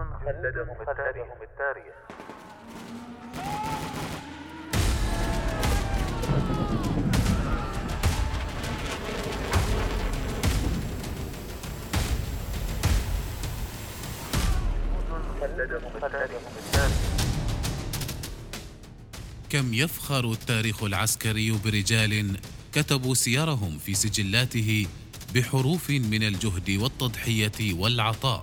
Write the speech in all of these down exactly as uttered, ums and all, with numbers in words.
خلدهم التاريخ. كم يفخر التاريخ العسكري برجال كتبوا سيرهم في سجلاته بحروف من الجهد والتضحية والعطاء،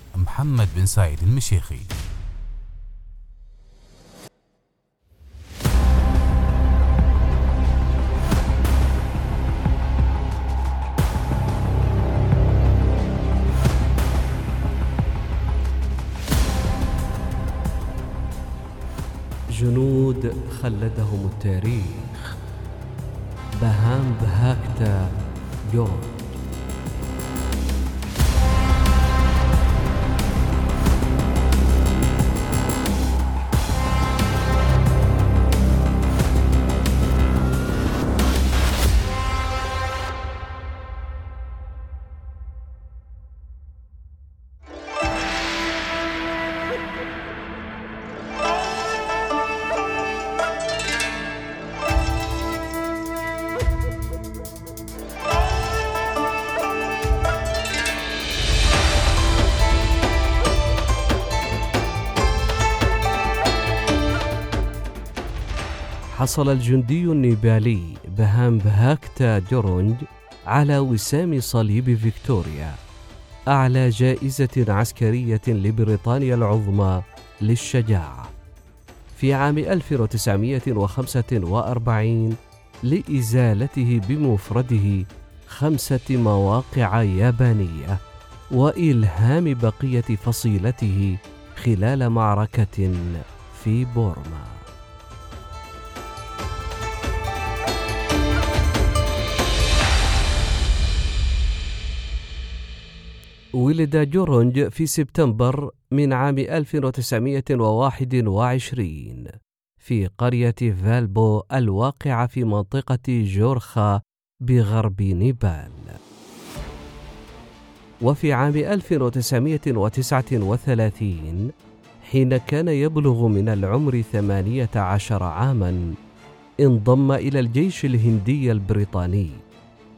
محمد بن سعيد المشيخي. جنود خلدهم التاريخ، بهان بهاكتا يوم. حصل الجندي النيبالي بهان بهاكتا جورونغ على وسام صليب فيكتوريا، أعلى جائزة عسكرية لبريطانيا العظمى للشجاعة، في عام ألف وتسعمائة وخمسة وأربعين لإزالته بمفرده خمسة مواقع يابانية وإلهام بقية فصيلته خلال معركة في بورما. ولد جورونغ في سبتمبر من عام ألف وتسعمائة وواحد وعشرين في قرية فالبو الواقعة في منطقة جورخا بغرب نيبال. وفي عام ألف وتسعمائة وتسعة وثلاثين حين كان يبلغ من العمر ثمانية عشر عاما انضم إلى الجيش الهندي البريطاني،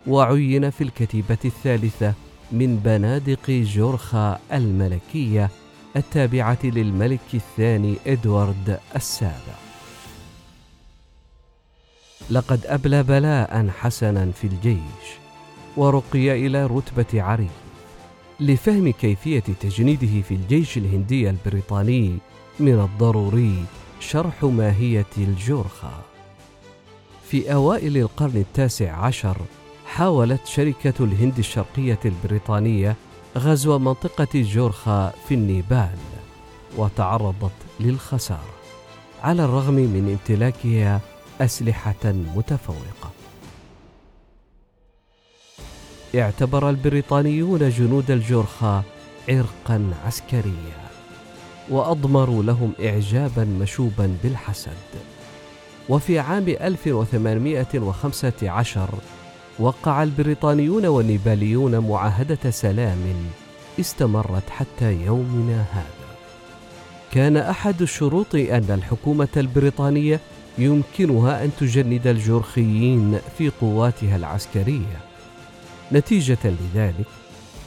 وعين في الكتيبة الثالثة من بنادق جورخا الملكية التابعة للملك الثاني إدوارد السابع. لقد أبلى بلاء حسنا في الجيش ورقي إلى رتبة عريف. لفهم كيفية تجنيده في الجيش الهندي البريطاني من الضروري شرح ماهية الجورخا. في أوائل القرن التاسع عشر حاولت شركة الهند الشرقية البريطانية غزو منطقة جورخا في النيبال وتعرضت للخسارة على الرغم من امتلاكها أسلحة متفوقة. اعتبر البريطانيون جنود الجورخا عرقا عسكريا وأضمروا لهم إعجابا مشوبا بالحسد. وفي عام ألف وثمانمائة وخمسة عشر وقع البريطانيون والنيباليون معاهدة سلام استمرت حتى يومنا هذا. كان أحد الشروط أن الحكومة البريطانية يمكنها أن تجند الجورخيين في قواتها العسكرية. نتيجة لذلك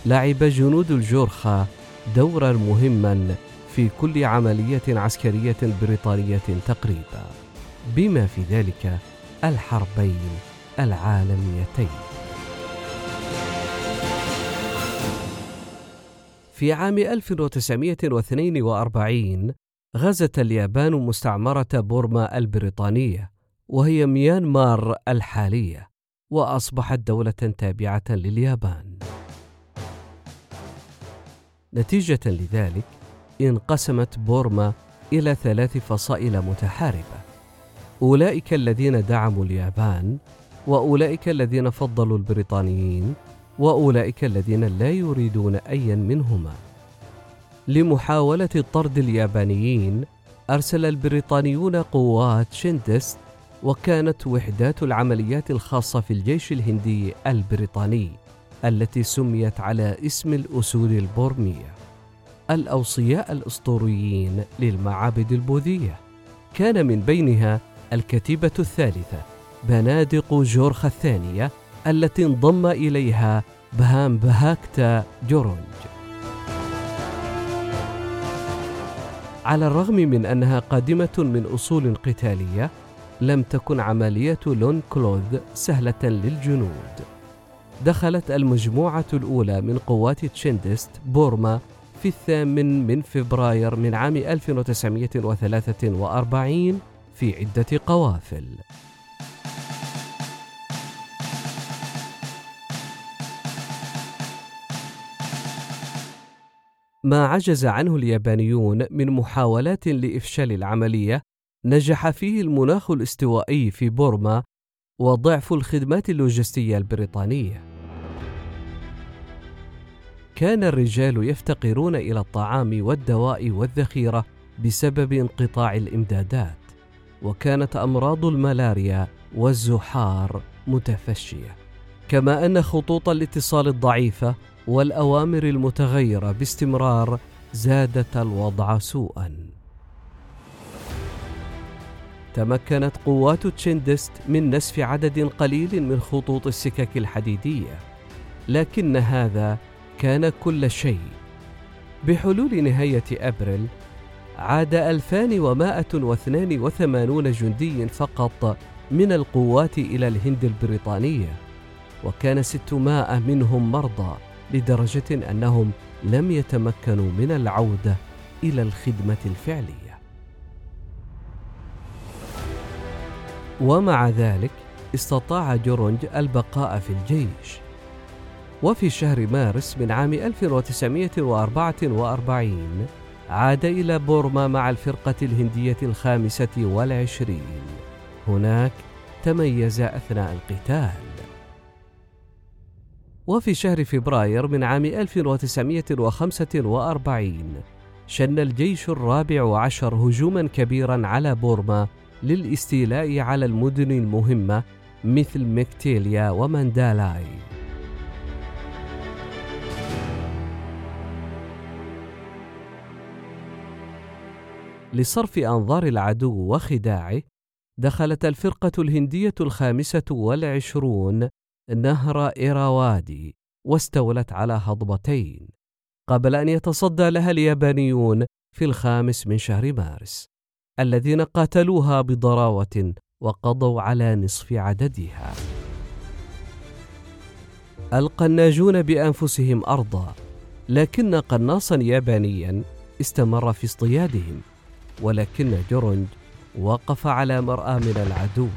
لعب جنود الجورخا دورا مهما في كل عملية عسكرية بريطانية تقريبا، بما في ذلك الحربين العالميتين. في عام ألف وتسعمائة واثنين وأربعين غزت اليابان مستعمرة بورما البريطانية وهي ميانمار الحالية، وأصبحت دولة تابعة لليابان. نتيجة لذلك انقسمت بورما إلى ثلاث فصائل متحاربة، أولئك الذين دعموا اليابان، وأولئك الذين فضلوا البريطانيين، وأولئك الذين لا يريدون أيا منهما. لمحاولة طرد اليابانيين أرسل البريطانيون قوات تشيندست، وكانت وحدات العمليات الخاصة في الجيش الهندي البريطاني التي سميت على اسم الأسود البورمية، الأوصياء الأسطوريين للمعابد البوذية. كان من بينها الكتيبة الثالثة بنادق جورخا الثانية التي انضم إليها بهان بهاكتا جورونغ. على الرغم من أنها قادمة من أصول قتالية، لم تكن عملية لون كلوذ سهلة للجنود. دخلت المجموعة الأولى من قوات تشيندست بورما في الثامن من فبراير من عام ألف وتسعمائة وثلاثة وأربعين في عدة قوافل. ما عجز عنه اليابانيون من محاولات لإفشال العملية نجح فيه المناخ الاستوائي في بورما وضعف الخدمات اللوجستية البريطانية. كان الرجال يفتقرون إلى الطعام والدواء والذخيرة بسبب انقطاع الإمدادات، وكانت أمراض الملاريا والزحار متفشية، كما أن خطوط الاتصال الضعيفة والأوامر المتغيرة باستمرار زادت الوضع سوءاً. تمكنت قوات تشيندست من نسف عدد قليل من خطوط السكك الحديدية، لكن هذا كان كل شيء. بحلول نهاية أبريل عاد ألفان ومائة واثنان وثمانون جندي فقط من القوات إلى الهند البريطانية، وكان ستمائة منهم مرضى لدرجة أنهم لم يتمكنوا من العودة إلى الخدمة الفعلية. ومع ذلك استطاع جورونغ البقاء في الجيش، وفي شهر مارس من عام ألف وتسعمائة وأربعة وأربعين عاد إلى بورما مع الفرقة الهندية الخامسة والعشرين. هناك تميز أثناء القتال، وفي شهر فبراير من عام ألف وتسعمائة وخمسة وأربعين شن الجيش الرابع عشر هجوما كبيرا على بورما للاستيلاء على المدن المهمة مثل مكتيليا وماندالاي. لصرف أنظار العدو وخداعه، دخلت الفرقة الهندية الخامسة والعشرون نهر إيراوادي واستولت على هضبتين قبل أن يتصدى لها اليابانيون في الخامس من شهر مارس، الذين قاتلوها بضراوة وقضوا على نصف عددها. ألقى الناجون بأنفسهم أرضا، لكن قناصا يابانيا استمر في اصطيادهم، ولكن جورونغ وقف على مرأى من العدو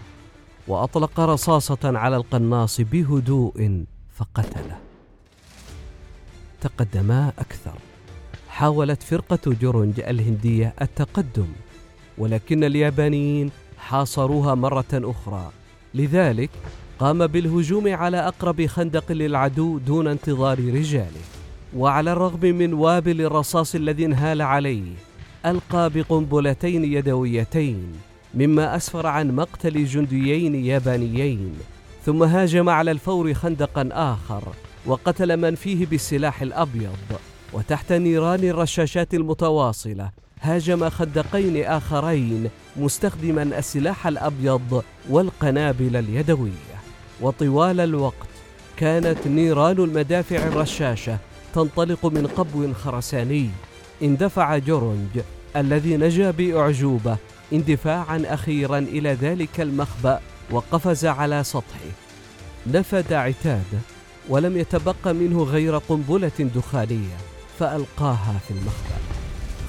وأطلق رصاصة على القناص بهدوء فقتله. تقدما أكثر، حاولت فرقة جورونغ الهندية التقدم، ولكن اليابانيين حاصروها مرة أخرى، لذلك قام بالهجوم على أقرب خندق للعدو دون انتظار رجاله. وعلى الرغم من وابل الرصاص الذي انهال عليه، ألقى بقنبلتين يدويتين، مما أسفر عن مقتل جنديين يابانيين، ثم هاجم على الفور خندقا آخر وقتل من فيه بالسلاح الأبيض. وتحت نيران الرشاشات المتواصلة هاجم خندقين آخرين مستخدماً السلاح الأبيض والقنابل اليدوية. وطوال الوقت كانت نيران المدافع الرشاشة تنطلق من قبو خرساني. اندفع جورونغ الذي نجا بأعجوبة اندفاعاً أخيراً إلى ذلك المخبأ وقفز على سطحه. نفد عتاده ولم يتبقى منه غير قنبلة دخانية فألقاها في المخبأ.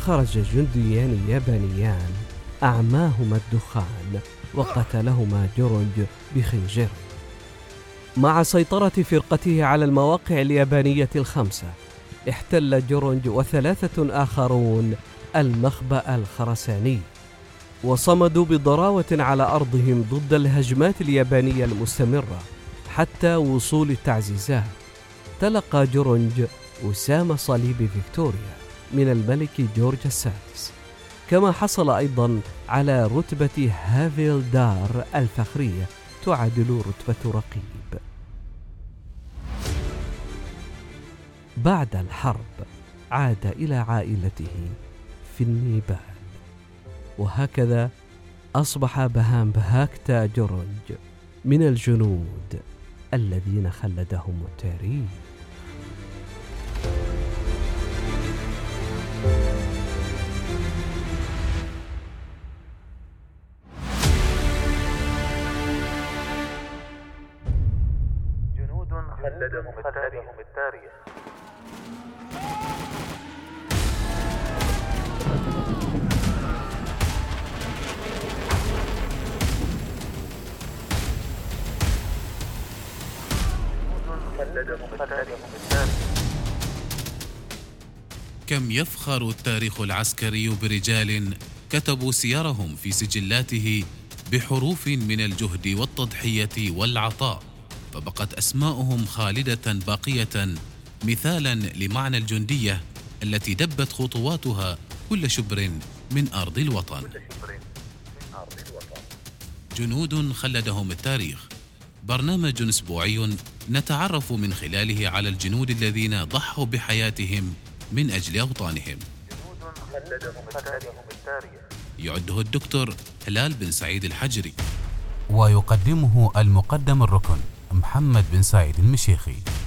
خرج جنديان يابانيان أعماهما الدخان وقتلهما جورونغ بخنجر. مع سيطرة فرقته على المواقع اليابانية الخمسة، احتل جورونج وثلاثة آخرون المخبأ الخرساني، وصمدوا بضراوة على أرضهم ضد الهجمات اليابانية المستمرة حتى وصول التعزيزات. تلقى جورونج وسام صليب فيكتوريا من الملك جورج السادس، كما حصل أيضا على رتبة هافيلدار الفخرية تعادل رتبة رقيب. بعد الحرب عاد إلى عائلته في النيبال، وهكذا أصبح بهان بهاكتا جورونج من الجنود الذين خلدهم التاريخ. جنود خلدهم التاريخ. كم يفخر التاريخ العسكري برجال كتبوا سيرهم في سجلاته بحروف من الجهد والتضحية والعطاء، فبقت أسماءهم خالدة باقية، مثالا لمعنى الجندية التي دبت خطواتها كل شبر من أرض الوطن. جنود خلدهم التاريخ، برنامج أسبوعي نتعرف من خلاله على الجنود الذين ضحوا بحياتهم من أجل أوطانهم. يعده الدكتور هلال بن سعيد الحجري، ويقدمه المقدم الركن محمد بن سعيد المشيخي.